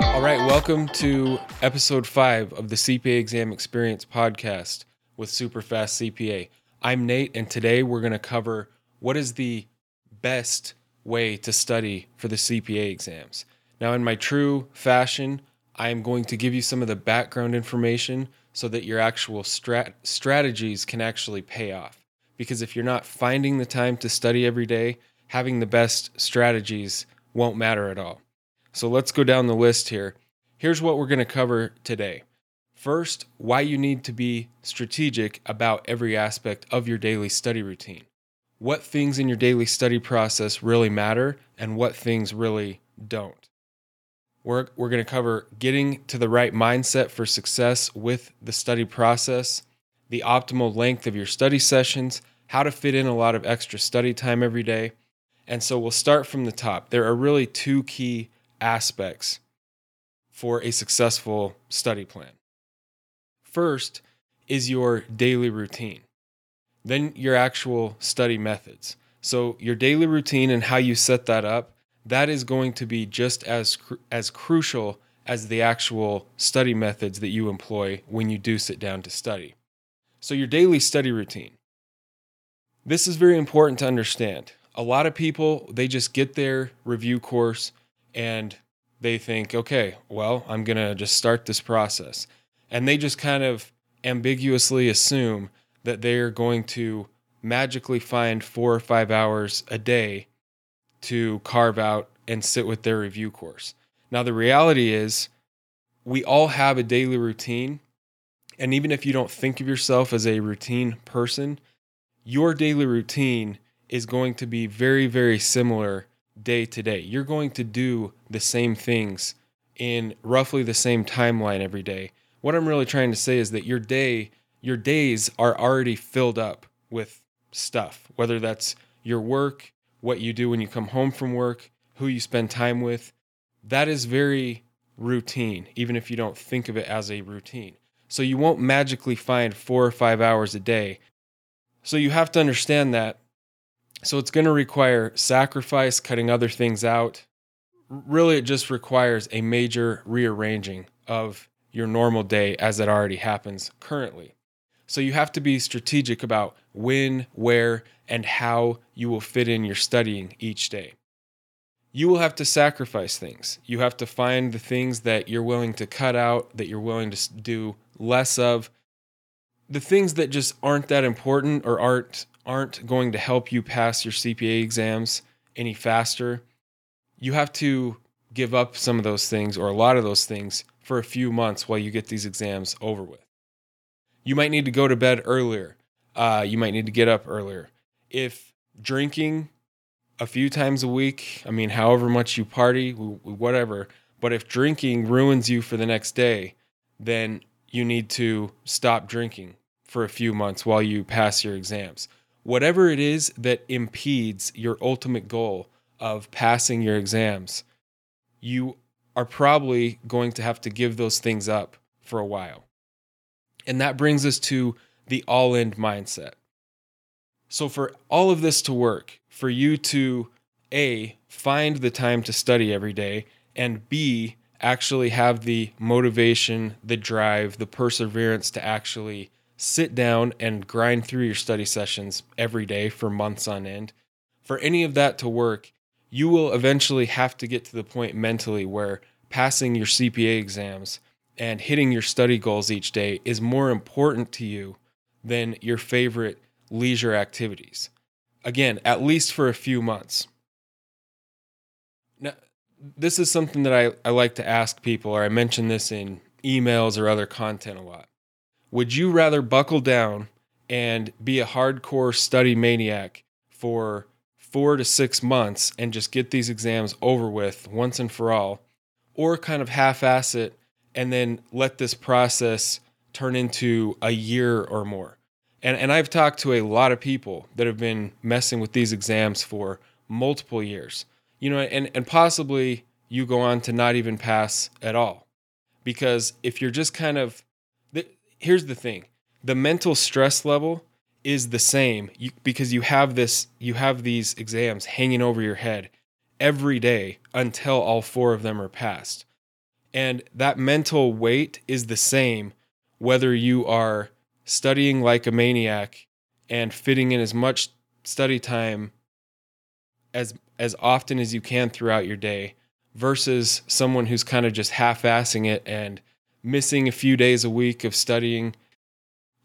All right, welcome to episode 5 of the CPA Exam Experience podcast with Superfast CPA. I'm Nate, and today we're going to cover what is the best way to study for the CPA exams. Now, in my true fashion, I am going to give you some of the background information so that your actual strategies can actually pay off. Because if you're not finding the time to study every day, having the best strategies won't matter at all. So let's go down the list here. Here's what we're going to cover today. First, why you need to be strategic about every aspect of your daily study routine. What things in your daily study process really matter and what things really don't. We're going to cover getting to the right mindset for success with the study process, the optimal length of your study sessions, how to fit in a lot of extra study time every day. And so we'll start from the top. There are really two key aspects for a successful study plan. First is your daily routine, then your actual study methods. So your daily routine and how you set that up, that is going to be just as crucial as the actual study methods that you employ when you do sit down to study. So your daily study routine. This is very important to understand. A lot of people, they just get their review course and they think, okay, well, I'm going to just start this process. And they just kind of ambiguously assume that they're going to magically find 4 or 5 hours a day to carve out and sit with their review course. Now, the reality is we all have a daily routine. And even if you don't think of yourself as a routine person, your daily routine is going to be very, very similar day to day. You're going to do the same things in roughly the same timeline every day. What I'm really trying to say is that your days are already filled up with stuff, whether that's your work, what you do when you come home from work, who you spend time with. That is very routine, even if you don't think of it as a routine. So you won't magically find 4 or 5 hours a day. So you have to understand that. So it's going to require sacrifice, cutting other things out. Really, it just requires a major rearranging of your normal day as it already happens currently. So you have to be strategic about when, where, and how you will fit in your studying each day. You will have to sacrifice things. You have to find the things that you're willing to cut out, that you're willing to do less of. The things that just aren't that important or aren't going to help you pass your CPA exams any faster, you have to give up some of those things or a lot of those things for a few months while you get these exams over with. You might need to go to bed earlier. You might need to get up earlier. If drinking a few times a week, I mean, however much you party, whatever, but if drinking ruins you for the next day, then you need to stop drinking for a few months while you pass your exams. Whatever it is that impedes your ultimate goal of passing your exams, you are probably going to have to give those things up for a while. And that brings us to the all-in mindset. So for all of this to work, for you to A, find the time to study every day, and B, actually have the motivation, the drive, the perseverance to actually sit down and grind through your study sessions every day for months on end. For any of that to work, you will eventually have to get to the point mentally where passing your CPA exams and hitting your study goals each day is more important to you than your favorite leisure activities. Again, at least for a few months. Now, this is something that I like to ask people, or I mention this in emails or other content a lot. Would you rather buckle down and be a hardcore study maniac for 4 to 6 months and just get these exams over with once and for all, or kind of half-ass it and then let this process turn into a year or more? And I've talked to a lot of people that have been messing with these exams for multiple years. You know, and possibly you go on to not even pass at all. Because if you're just kind of, here's the thing, the mental stress level is the same because you have these exams hanging over your head every day until all four of them are passed. And that mental weight is the same whether you are studying like a maniac and fitting in as much study time as often as you can throughout your day versus someone who's kind of just half-assing it and missing a few days a week of studying.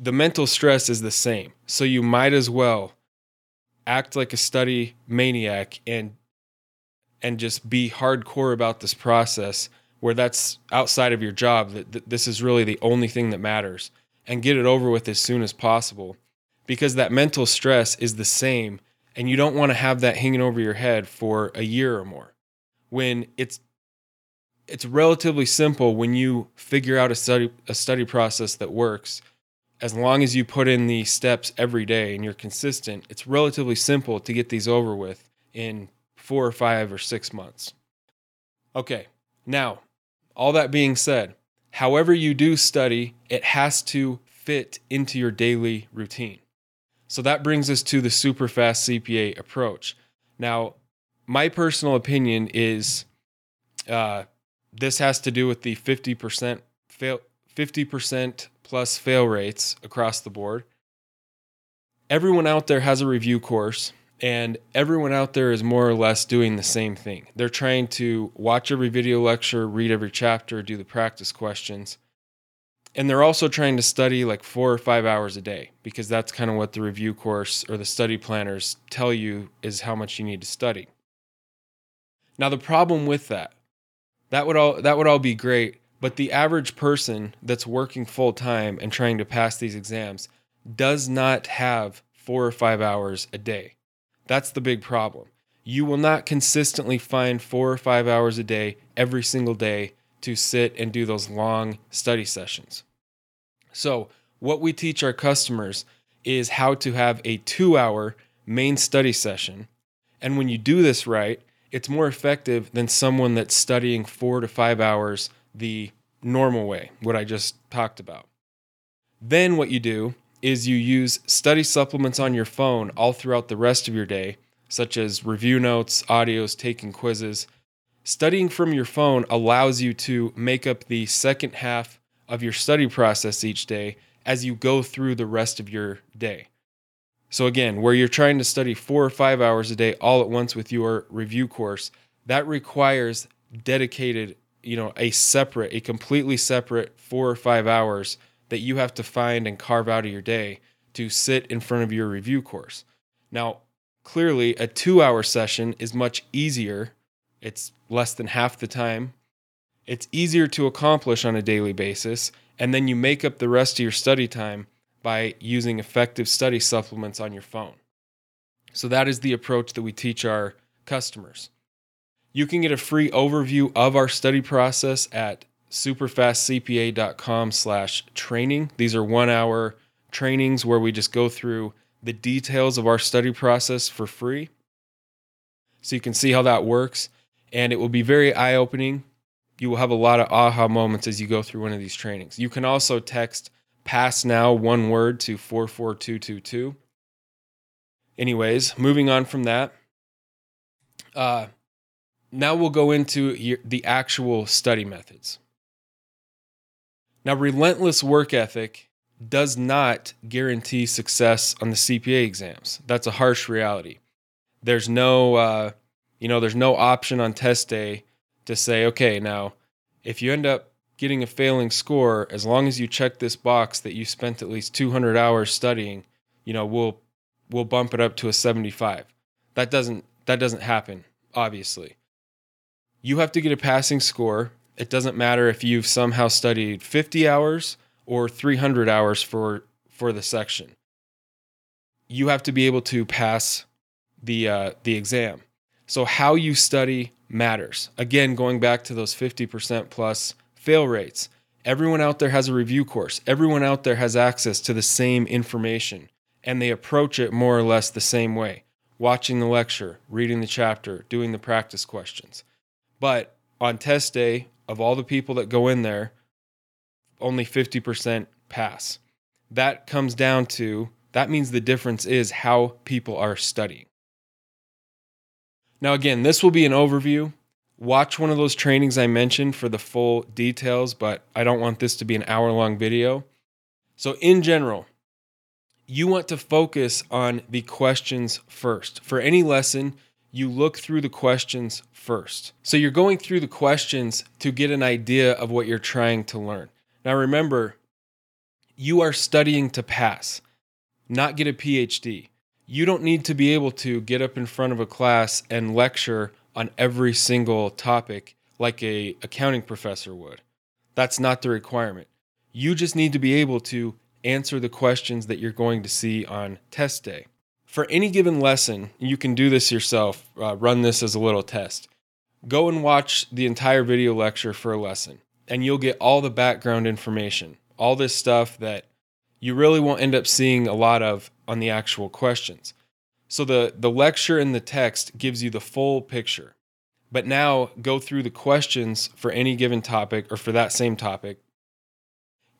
The mental stress is the same. So you might as well act like a study maniac and just be hardcore about this process where that's outside of your job, that this is really the only thing that matters, and get it over with as soon as possible, because that mental stress is the same and you don't want to have that hanging over your head for a year or more when it's relatively simple when you figure out a study process that works. As long as you put in the steps every day and you're consistent, it's relatively simple to get these over with in 4 or 5 or 6 months. Okay, now, all that being said, however you do study, it has to fit into your daily routine. So that brings us to the SuperFast CPA approach. Now, my personal opinion is this has to do with the 50% plus fail rates across the board. Everyone out there has a review course, and everyone out there is more or less doing the same thing. They're trying to watch every video lecture, read every chapter, do the practice questions. And they're also trying to study like 4 or 5 hours a day, because that's kind of what the review course or the study planners tell you is how much you need to study. Now, the problem with that would all be great, but the average person that's working full time and trying to pass these exams does not have 4 or 5 hours a day. That's the big problem. You will not consistently find 4 or 5 hours a day every single day to sit and do those long study sessions. So what we teach our customers is how to have a 2-hour main study session. And when you do this right, it's more effective than someone that's studying 4 to 5 hours the normal way, what I just talked about. Then what you do is you use study supplements on your phone all throughout the rest of your day, such as review notes, audios, taking quizzes. Studying from your phone allows you to make up the second half of your study process each day as you go through the rest of your day. So again, where you're trying to study 4 or 5 hours a day all at once with your review course, that requires dedicated, a completely separate 4 or 5 hours that you have to find and carve out of your day to sit in front of your review course. Now, clearly, a 2-hour session is much easier. It's less than half the time. It's easier to accomplish on a daily basis, and then you make up the rest of your study time by using effective study supplements on your phone. So that is the approach that we teach our customers. You can get a free overview of our study process at superfastcpa.com/training. These are 1-hour trainings where we just go through the details of our study process for free. So you can see how that works, and it will be very eye-opening. You will have a lot of aha moments as you go through one of these trainings. You can also text PASS NOW, one word, to 44222. Anyways, moving on from that. Now we'll go into the actual study methods. Now, relentless work ethic does not guarantee success on the CPA exams. That's a harsh reality. There's no option on test day to say, okay, now, if you end up getting a failing score, as long as you check this box that you spent at least 200 hours studying, we'll bump it up to a 75. That doesn't happen, obviously. You have to get a passing score. It doesn't matter if you've somehow studied 50 hours or 300 hours for the section. You have to be able to pass the exam. So how you study matters. Again, going back to those 50% plus fail rates. Everyone out there has a review course. Everyone out there has access to the same information, and they approach it more or less the same way. Watching the lecture, reading the chapter, doing the practice questions. But on test day, of all the people that go in there, only 50% pass. That comes down to That means the difference is how people are studying. Now again, this will be an overview. Watch one of those trainings I mentioned for the full details, but I don't want this to be an hour-long video. So in general, you want to focus on the questions first. For any lesson, you look through the questions first. So you're going through the questions to get an idea of what you're trying to learn. Now remember, you are studying to pass, not get a PhD. You don't need to be able to get up in front of a class and lecture on every single topic like an accounting professor would. That's not the requirement. You just need to be able to answer the questions that you're going to see on test day. For any given lesson, you can do this yourself, run this as a little test. Go and watch the entire video lecture for a lesson, and you'll get all the background information, all this stuff that you really won't end up seeing a lot of on the actual questions. So the lecture and the text gives you the full picture. But now go through the questions for any given topic or for that same topic.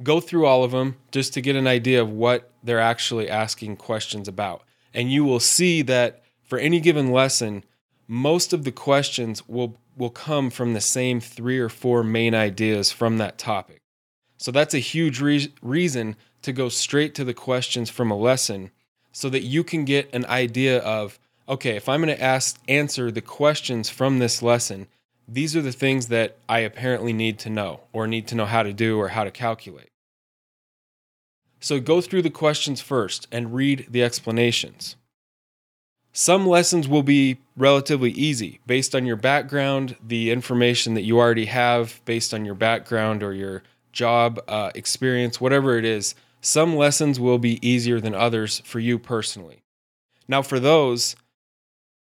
Go through all of them just to get an idea of what they're actually asking questions about. And you will see that for any given lesson, most of the questions will come from the same 3 or 4 main ideas from that topic. So that's a huge reason to go straight to the questions from a lesson so that you can get an idea of, okay, if I'm going to answer the questions from this lesson, these are the things that I apparently need to know or need to know how to do or how to calculate. So go through the questions first and read the explanations. Some lessons will be relatively easy based on your background, the information that you already have based on your background or your job experience, whatever it is. Some lessons will be easier than others for you personally. Now for those,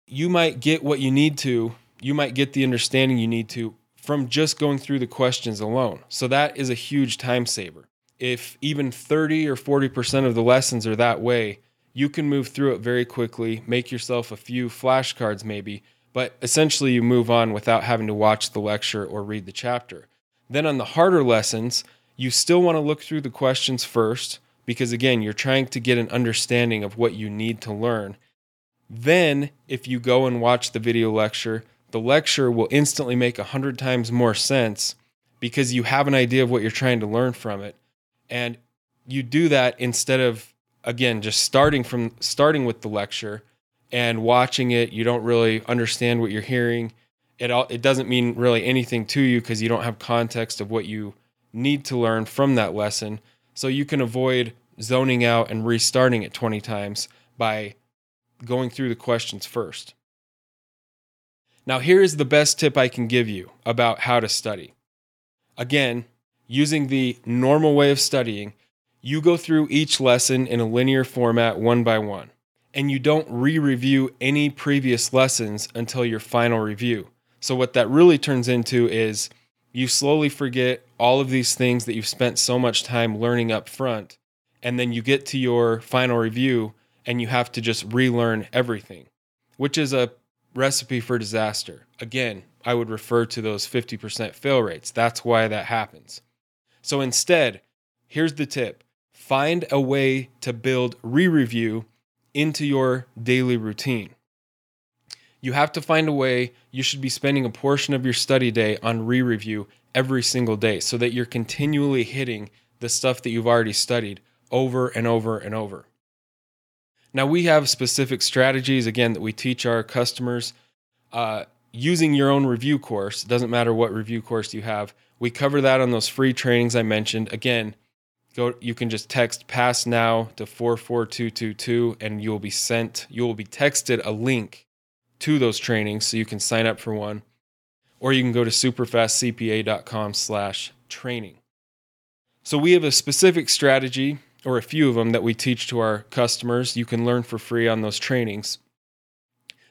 you might get what you need to, you might get the understanding you need to from just going through the questions alone. So that is a huge time saver. If even 30 or 40% of the lessons are that way, you can move through it very quickly, make yourself a few flashcards maybe, but essentially you move on without having to watch the lecture or read the chapter. Then on the harder lessons, you still want to look through the questions first because, again, you're trying to get an understanding of what you need to learn. Then, if you go and watch the video lecture, the lecture will instantly make 100 times more sense because you have an idea of what you're trying to learn from it. And you do that instead of, again, just starting with the lecture and watching it. You don't really understand what you're hearing. It doesn't mean really anything to you because you don't have context of what you need to learn from that lesson. So you can avoid zoning out and restarting it 20 times by going through the questions first. Now, here is the best tip I can give you about how to study. Again, using the normal way of studying, you go through each lesson in a linear format one by one, and you don't re-review any previous lessons until your final review. So what that really turns into is you slowly forget all of these things that you've spent so much time learning up front, and then you get to your final review and you have to just relearn everything, which is a recipe for disaster. Again, I would refer to those 50% fail rates. That's why that happens. So instead, here's the tip. Find a way to build re-review into your daily routine. You have to find a way. You should be spending a portion of your study day on re-review every single day so that you're continually hitting the stuff that you've already studied over and over and over. Now, we have specific strategies, again, that we teach our customers using your own review course. It doesn't matter what review course you have. We cover that on those free trainings I mentioned. Again, you can just text PASS NOW to 44222 and you will be texted a link to those trainings, so you can sign up for one, or you can go to superfastcpa.com/training. So we have a specific strategy, or a few of them, that we teach to our customers. You can learn for free on those trainings.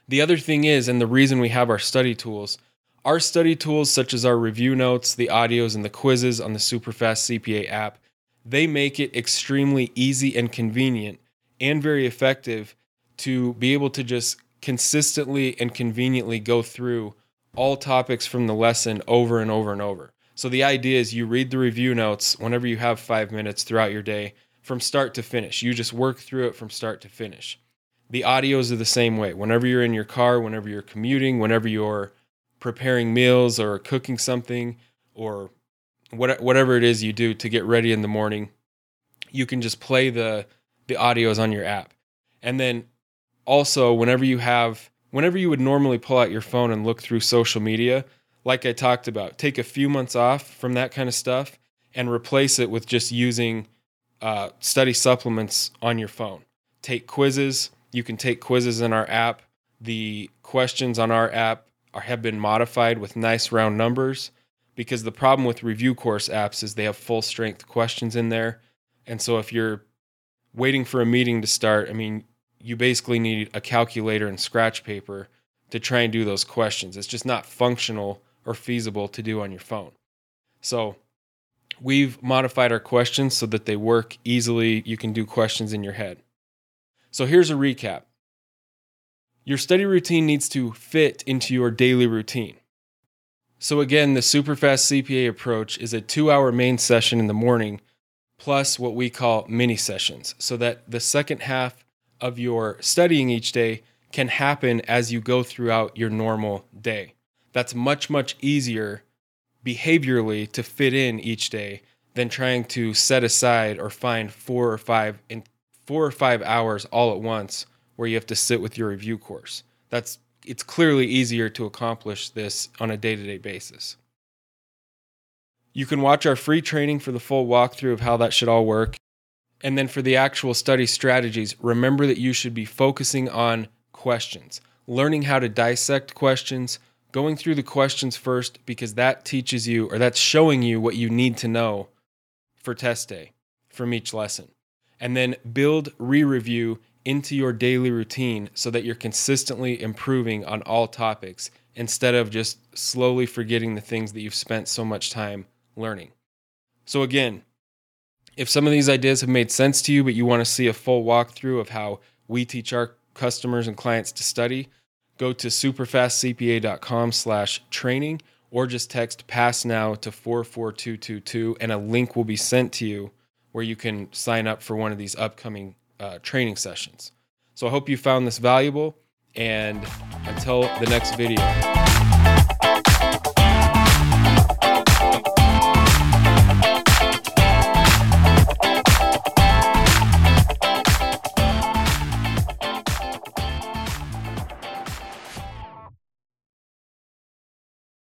The other thing is, and the reason we have our study tools such as our review notes, the audios, and the quizzes on the Superfast CPA app, they make it extremely easy and convenient and very effective to be able to just consistently and conveniently go through all topics from the lesson over and over and over. So the idea is you read the review notes whenever you have 5 minutes throughout your day, from start to finish. You just work through it from start to finish. The audios are the same way. Whenever you're in your car, whenever you're commuting, whenever you're preparing meals or cooking something or whatever it is you do to get ready in the morning, you can just play the audios on your app. And then also, whenever you would normally pull out your phone and look through social media, like I talked about, take a few months off from that kind of stuff and replace it with just using study supplements on your phone. Take quizzes. You can take quizzes in our app. The questions on our app have been modified with nice round numbers, because the problem with review course apps is they have full strength questions in there. And so if you're waiting for a meeting to start, you basically need a calculator and scratch paper to try and do those questions. It's just not functional or feasible to do on your phone. So we've modified our questions so that they work easily. You can do questions in your head. So here's a recap. Your study routine needs to fit into your daily routine. So again, the SuperFast CPA approach is a 2-hour main session in the morning plus what we call mini sessions, so that the second half of your studying each day can happen as you go throughout your normal day. That's much, much easier behaviorally to fit in each day than trying to set aside or find 4 or 5 hours all at once where you have to sit with your review course. It's clearly easier to accomplish this on a day-to-day basis. You can watch our free training for the full walkthrough of how that should all work. And then for the actual study strategies, remember that you should be focusing on questions, learning how to dissect questions, going through the questions first, because that teaches you, or that's showing you what you need to know for test day from each lesson. And then build re-review into your daily routine so that you're consistently improving on all topics instead of just slowly forgetting the things that you've spent so much time learning. So again, if some of these ideas have made sense to you, but you want to see a full walkthrough of how we teach our customers and clients to study, go to superfastcpa.com/training or just text PASS NOW to 44222 and a link will be sent to you where you can sign up for one of these upcoming training sessions. So I hope you found this valuable, and until the next video.